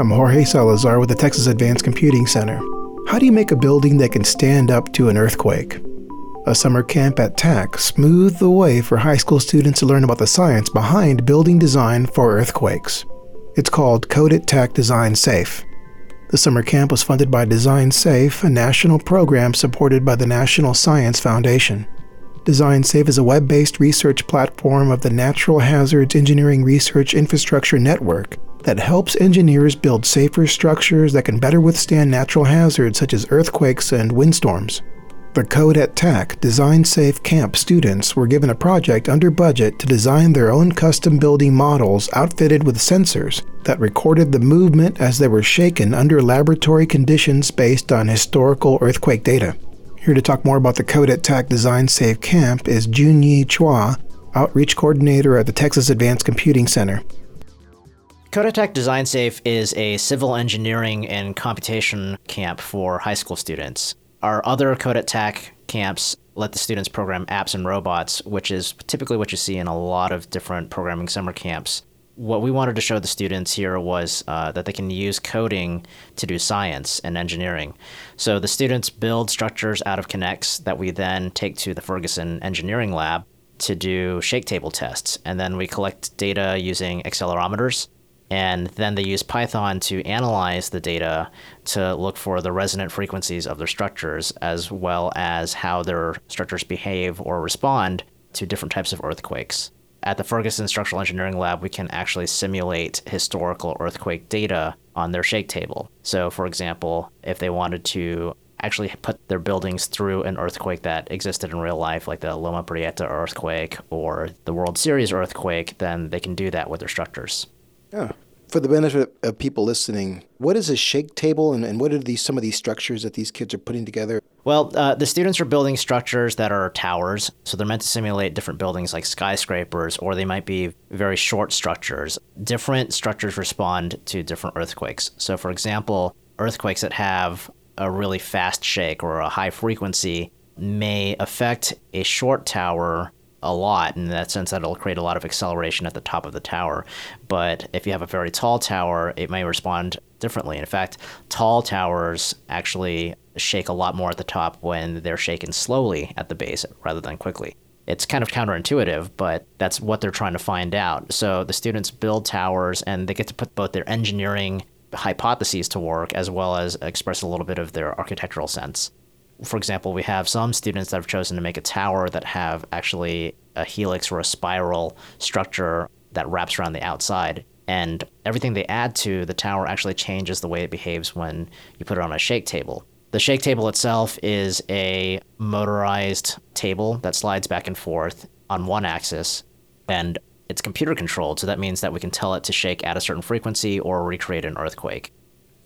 I'm Jorge Salazar with the Texas Advanced Computing Center. How do you make a building that can stand up to an earthquake? A summer camp at TACC smoothed the way for high school students to learn about the science behind building design for earthquakes. It's called Code It TAC Design Safe. The summer camp was funded by Design Safe, a national program supported by the National Science Foundation. Design Safe is a web-based research platform of the Natural Hazards Engineering Research Infrastructure Network that helps engineers build safer structures that can better withstand natural hazards such as earthquakes and windstorms. The Code at TACC Design Safe Camp students were given a project under budget to design their own custom building models outfitted with sensors that recorded the movement as they were shaken under laboratory conditions based on historical earthquake data. Here to talk more about the Code at TACC Design Safe Camp is Junyi Chua, Outreach Coordinator at the Texas Advanced Computing Center. Code It TAC Design Safe is a civil engineering and computation camp for high school students. Our other Code It TAC camps let the students program apps and robots, which is typically what you see in a lot of different programming summer camps. What we wanted to show the students here was that they can use coding to do science and engineering. So the students build structures out of K'NEX that we then take to the Ferguson Engineering Lab to do shake table tests. And then we collect data using accelerometers. And then they use Python to analyze the data to look for the resonant frequencies of their structures, as well as how their structures behave or respond to different types of earthquakes. At the Ferguson Structural Engineering Lab, we can actually simulate historical earthquake data on their shake table. So, for example, if they wanted to actually put their buildings through an earthquake that existed in real life, like the Loma Prieta earthquake or the World Series earthquake, then they can do that with their structures. Yeah. For the benefit of people listening, what is a shake table and what are some of these structures that these kids are putting together? Well, the students are building structures that are towers, so they're meant to simulate different buildings like skyscrapers, or they might be very short structures. Different structures respond to different earthquakes. So, for example, earthquakes that have a really fast shake or a high frequency may affect a short tower a lot, in that sense that it'll create a lot of acceleration at the top of the tower. But if you have a very tall tower, it may respond differently. In fact, tall towers actually shake a lot more at the top when they're shaken slowly at the base rather than quickly. It's kind of counterintuitive, but that's what they're trying to find out. So the students build towers and they get to put both their engineering hypotheses to work as well as express a little bit of their architectural sense. For example, we have some students that have chosen to make a tower that have actually a helix or a spiral structure that wraps around the outside. And everything they add to the tower actually changes the way it behaves when you put it on a shake table. The shake table itself is a motorized table that slides back and forth on one axis, and it's computer controlled. So that means that we can tell it to shake at a certain frequency or recreate an earthquake.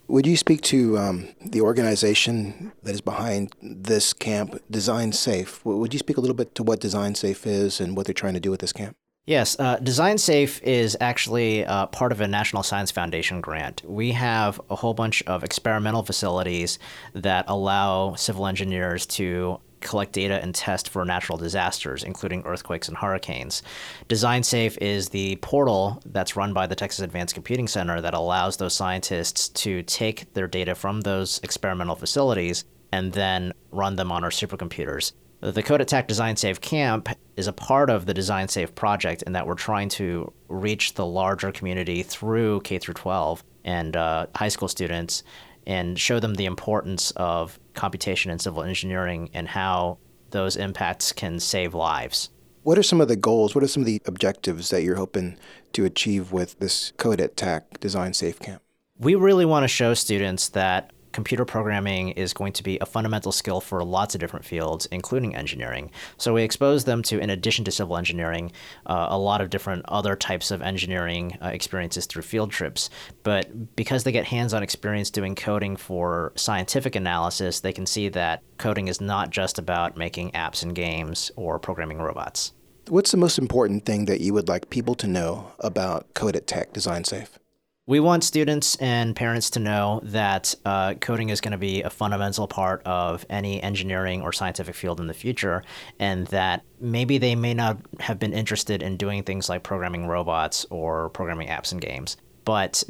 Would you speak to the organization that is behind this camp, Design Safe? Would you speak a little bit to what Design Safe is and what they're trying to do with this camp? Yes. Design Safe is actually part of a National Science Foundation grant. We have a whole bunch of experimental facilities that allow civil engineers to collect data and test for natural disasters, including earthquakes and hurricanes. Design Safe is the portal that's run by the Texas Advanced Computing Center that allows those scientists to take their data from those experimental facilities and then run them on our supercomputers. The Code It TAC Design Safe Camp is a part of the Design Safe project in that we're trying to reach the larger community through K-12 and high school students and show them the importance of computation and civil engineering and how those impacts can save lives. What are some of the goals? What are some of the objectives that you're hoping to achieve with this Code It TAC Design Safe Camp? We really want to show students that computer programming is going to be a fundamental skill for lots of different fields, including engineering. So we expose them to, in addition to civil engineering, a lot of different other types of engineering experiences through field trips. But because they get hands-on experience doing coding for scientific analysis, they can see that coding is not just about making apps and games or programming robots. What's the most important thing that you would like people to know about Code It TAC Design Safe? We want students and parents to know that coding is going to be a fundamental part of any engineering or scientific field in the future, and that maybe they may not have been interested in doing things like programming robots or programming apps and games, but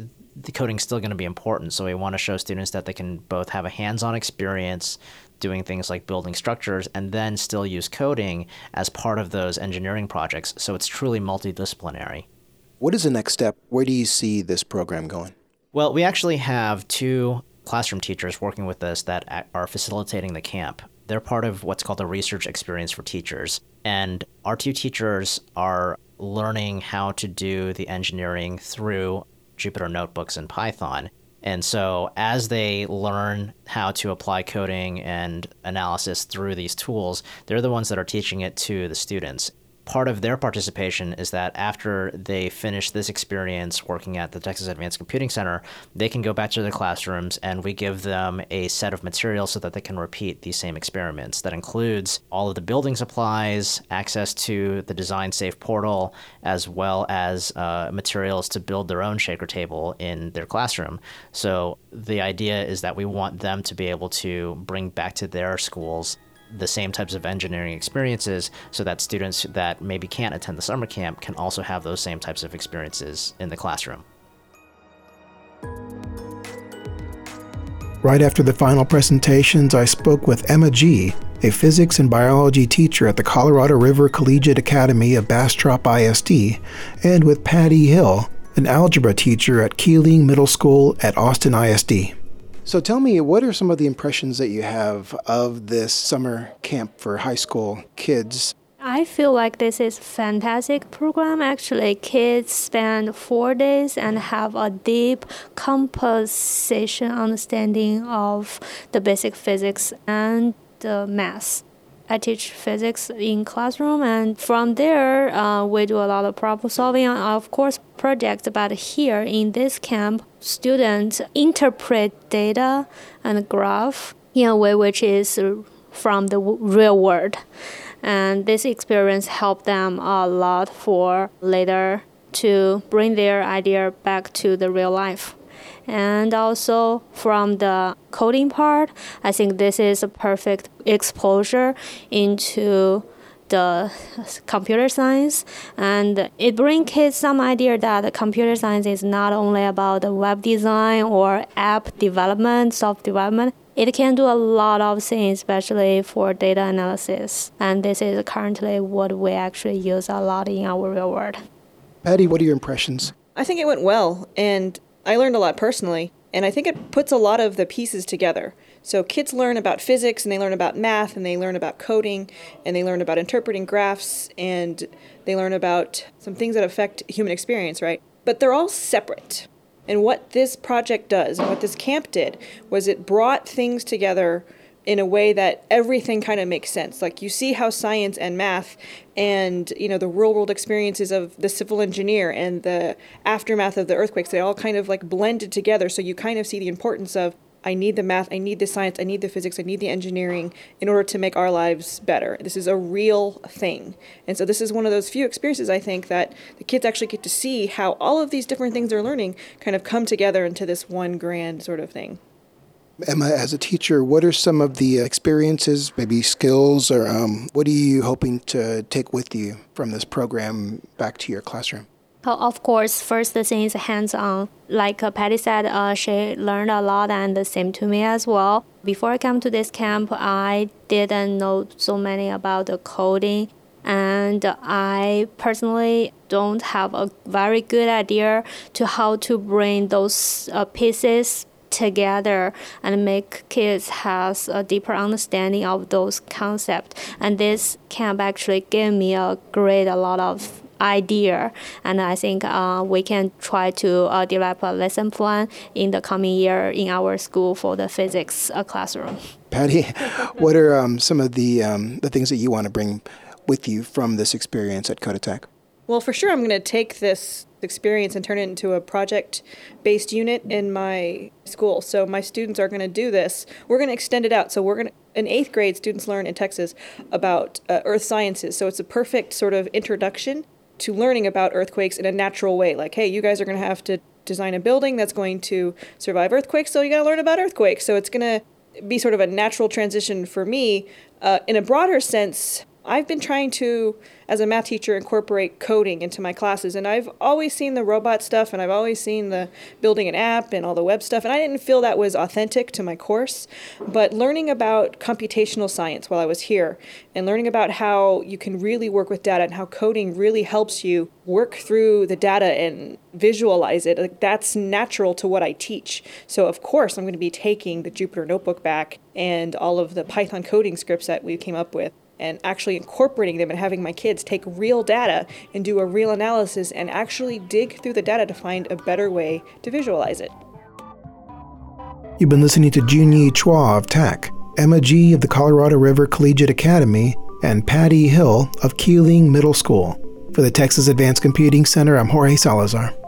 the coding is still going to be important. So we want to show students that they can both have a hands-on experience doing things like building structures and then still use coding as part of those engineering projects. So it's truly multidisciplinary. What is the next step? Where do you see this program going? Well, we actually have two classroom teachers working with us that are facilitating the camp. They're part of what's called the research experience for teachers. And our two teachers are learning how to do the engineering through Jupyter Notebooks and Python. And so as they learn how to apply coding and analysis through these tools, they're the ones that are teaching it to the students. Part of their participation is that after they finish this experience working at the Texas Advanced Computing Center, they can go back to their classrooms and we give them a set of materials so that they can repeat these same experiments. That includes all of the building supplies, access to the Design Safe portal, as well as materials to build their own shaker table in their classroom. So the idea is that we want them to be able to bring back to their schools the same types of engineering experiences so that students that maybe can't attend the summer camp can also have those same types of experiences in the classroom. Right after the final presentations, I spoke with Emma G., a physics and biology teacher at the Colorado River Collegiate Academy of Bastrop ISD, and with Patty Hill, an algebra teacher at Keeling Middle School at Austin ISD. So tell me, what are some of the impressions that you have of this summer camp for high school kids? I feel like this is a fantastic program. Actually, kids spend 4 days and have a deep composition understanding of the basic physics and the math. I teach physics in classroom, and from there, we do a lot of problem solving and, of course, projects. But here in this camp, students interpret data and graph in a way which is from the real world. And this experience helped them a lot for later to bring their idea back to the real life. And also from the coding part, I think this is a perfect exposure into the computer science. And it brings kids some idea that computer science is not only about web design or app development, software development. It can do a lot of things, especially for data analysis. And this is currently what we actually use a lot in our real world. Patty, what are your impressions? I think it went well, and I learned a lot personally, and I think it puts a lot of the pieces together. So kids learn about physics, and they learn about math, and they learn about coding, and they learn about interpreting graphs, and they learn about some things that affect human experience, right? But they're all separate. And what this project does, and what this camp did, was it brought things together in a way that everything kind of makes sense. Like, you see how science and math and, you know, the real world experiences of the civil engineer and the aftermath of the earthquakes, they all kind of like blended together. So you kind of see the importance of, I need the math, I need the science, I need the physics, I need the engineering in order to make our lives better. This is a real thing. And so this is one of those few experiences, I think, that the kids actually get to see how all of these different things they're learning kind of come together into this one grand sort of thing. Emma, as a teacher, what are some of the experiences, maybe skills, or what are you hoping to take with you from this program back to your classroom? Of course, first thing is hands-on. Like Patty said, she learned a lot, and the same to me as well. Before I came to this camp, I didn't know so many about the coding, and I personally don't have a very good idea to how to bring those pieces together and make kids have a deeper understanding of those concepts. And this camp actually gave me a lot of idea. And I think we can try to develop a lesson plan in the coming year in our school for the physics classroom. Patty, what are some of the things that you want to bring with you from this experience at Code It TAC? Well, for sure, I'm going to take this experience and turn it into a project-based unit in my school. So my students are going to do this. We're going to extend it out. So we're going to, in 8th grade, students learn in Texas about earth sciences. So it's a perfect sort of introduction to learning about earthquakes in a natural way. Like, hey, you guys are going to have to design a building that's going to survive earthquakes, so you got to learn about earthquakes. So it's going to be sort of a natural transition for me. In a broader sense, I've been trying to, as a math teacher, incorporate coding into my classes, and I've always seen the robot stuff, and I've always seen the building an app and all the web stuff, and I didn't feel that was authentic to my course. But learning about computational science while I was here, and learning about how you can really work with data and how coding really helps you work through the data and visualize it, like, that's natural to what I teach. So of course I'm going to be taking the Jupyter Notebook back and all of the Python coding scripts that we came up with, and actually incorporating them and having my kids take real data and do a real analysis and actually dig through the data to find a better way to visualize it. You've been listening to Junyi Chua of TACC, Emma G. of the Colorado River Collegiate Academy, and Patty Hill of Keeling Middle School. For the Texas Advanced Computing Center, I'm Jorge Salazar.